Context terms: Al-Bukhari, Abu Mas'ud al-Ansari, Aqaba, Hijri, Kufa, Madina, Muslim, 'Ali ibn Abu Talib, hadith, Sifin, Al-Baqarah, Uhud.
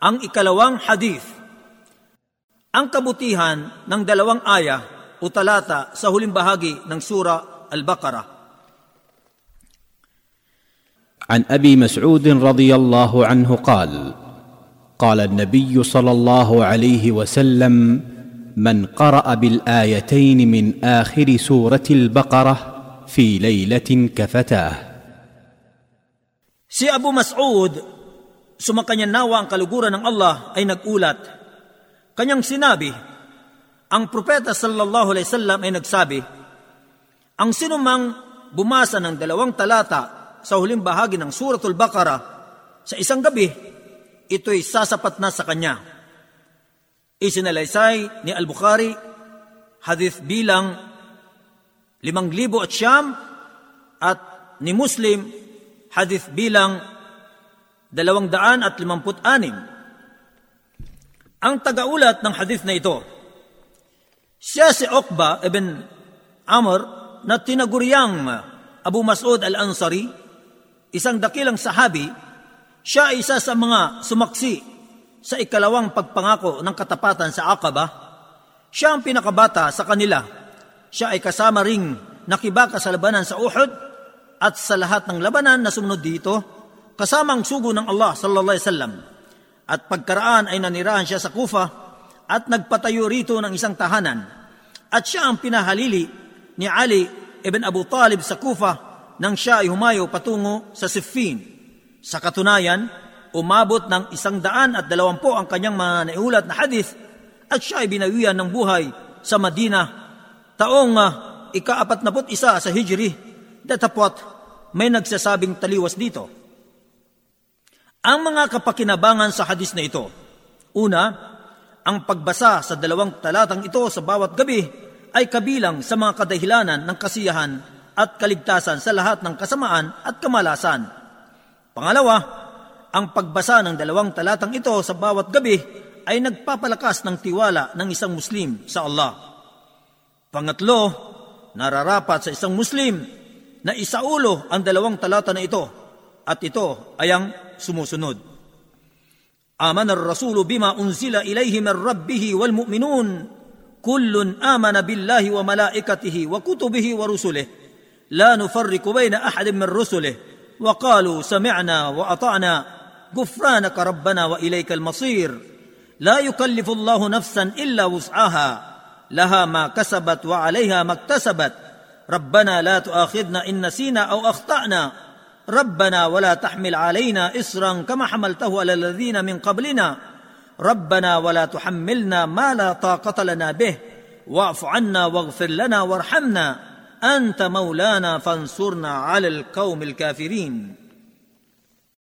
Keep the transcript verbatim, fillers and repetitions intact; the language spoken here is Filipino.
Ang ikalawang hadith. Ang kabutihan ng dalawang ayah o talata sa huling bahagi ng sura Al-Baqarah. An Abi Mas'ud radiyallahu anhu qal, qala an-nabiy sallallahu alayhi wa sallam, man qara'a bil ayatayn min akhir surati Al-Baqarah fi laylatin kafatah. Si Abu Mas'ud, sumakanya nawa ang kaluguran ng Allah, ay nagulat. Kanyang sinabi, ang propeta sallallahu alaihi wasallam ay nagsabi, ang sinumang bumasa ng dalawang talata sa huling bahagi ng suratul Baqarah sa isang gabi, ito'y sasapat na sa kanya. Isinalaysay ni Al-Bukhari, hadith bilang limang libo at siyam, at ni Muslim, hadith bilang dalawang daan at limamput anim. Ang tagaulat ng hadith na ito, siya si Aqaba ibn Amr na tinaguriang Abu Mas'ud al-Ansari, isang dakilang sahabi. Siya ay isa sa mga sumaksi sa ikalawang pagpangako ng katapatan sa Aqaba. Siya ang pinakabata sa kanila. Siya ay kasama ring nakibaka sa labanan sa Uhud at sa lahat ng labanan na sumunod dito, kasamang sugo ng Allah sallallahu alaihi wasallam. At pagkaraan ay nanirahan siya sa Kufa at nagpatayo rito ng isang tahanan. At siya ang pinahalili ni Ali ibn Abu Talib sa Kufa nang siya ay humayo patungo sa Sifin. Sa katunayan, umabot ng isang daan at dalawampu ang kanyang mga naiulat na hadith, at siya ay binawian ng buhay sa Madina taong uh, ikaapat naput isa sa Hijri. Datapot may nagsasabing taliwas dito. Ang mga kapakinabangan sa hadis na ito. Una, ang pagbasa sa dalawang talatang ito sa bawat gabi ay kabilang sa mga kadahilanan ng kasiyahan at kaligtasan sa lahat ng kasamaan at kamalasan. Pangalawa, ang pagbasa ng dalawang talatang ito sa bawat gabi ay nagpapalakas ng tiwala ng isang Muslim sa Allah. Pangatlo, nararapat sa isang Muslim na isaulo ang dalawang talata na ito, at ito ay ang sumusunod. Amana ar-rasulu bima unzila ilayhi min rabbih wal mu'minun kullun amana billahi wa malaikatihi wa kutubihi wa rusulihi la nufarriqu baina ahadin min rusulihi wa qalu sami'na wa ata'na ghufranaka rabbana wa ilaykal masir la yukallifu Allahu nafsan illa wus'aha laha ma kasabat wa 'alayha maktasabat rabbana la tu'akhidna in nasina aw akhta'na ربنا ولا تحمل علينا إصرا كما حملته على الذين من قبلنا ربنا ولا تحملنا ما لا طاقة لنا به واعف عنا واغفر لنا وارحمنا أنت مولانا فانصرنا على القوم الكافرين.